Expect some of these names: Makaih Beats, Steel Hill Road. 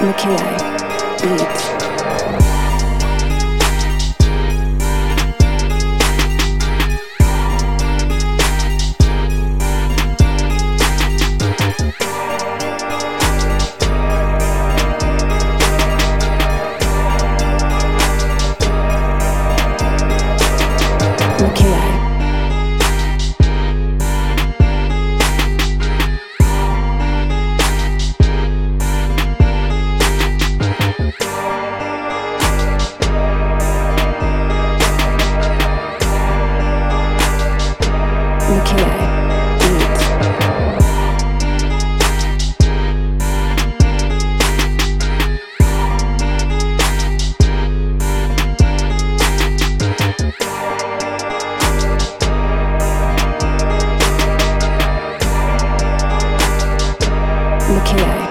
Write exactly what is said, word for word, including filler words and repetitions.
Makaih Beats. Makaih. Makaih. Makaih.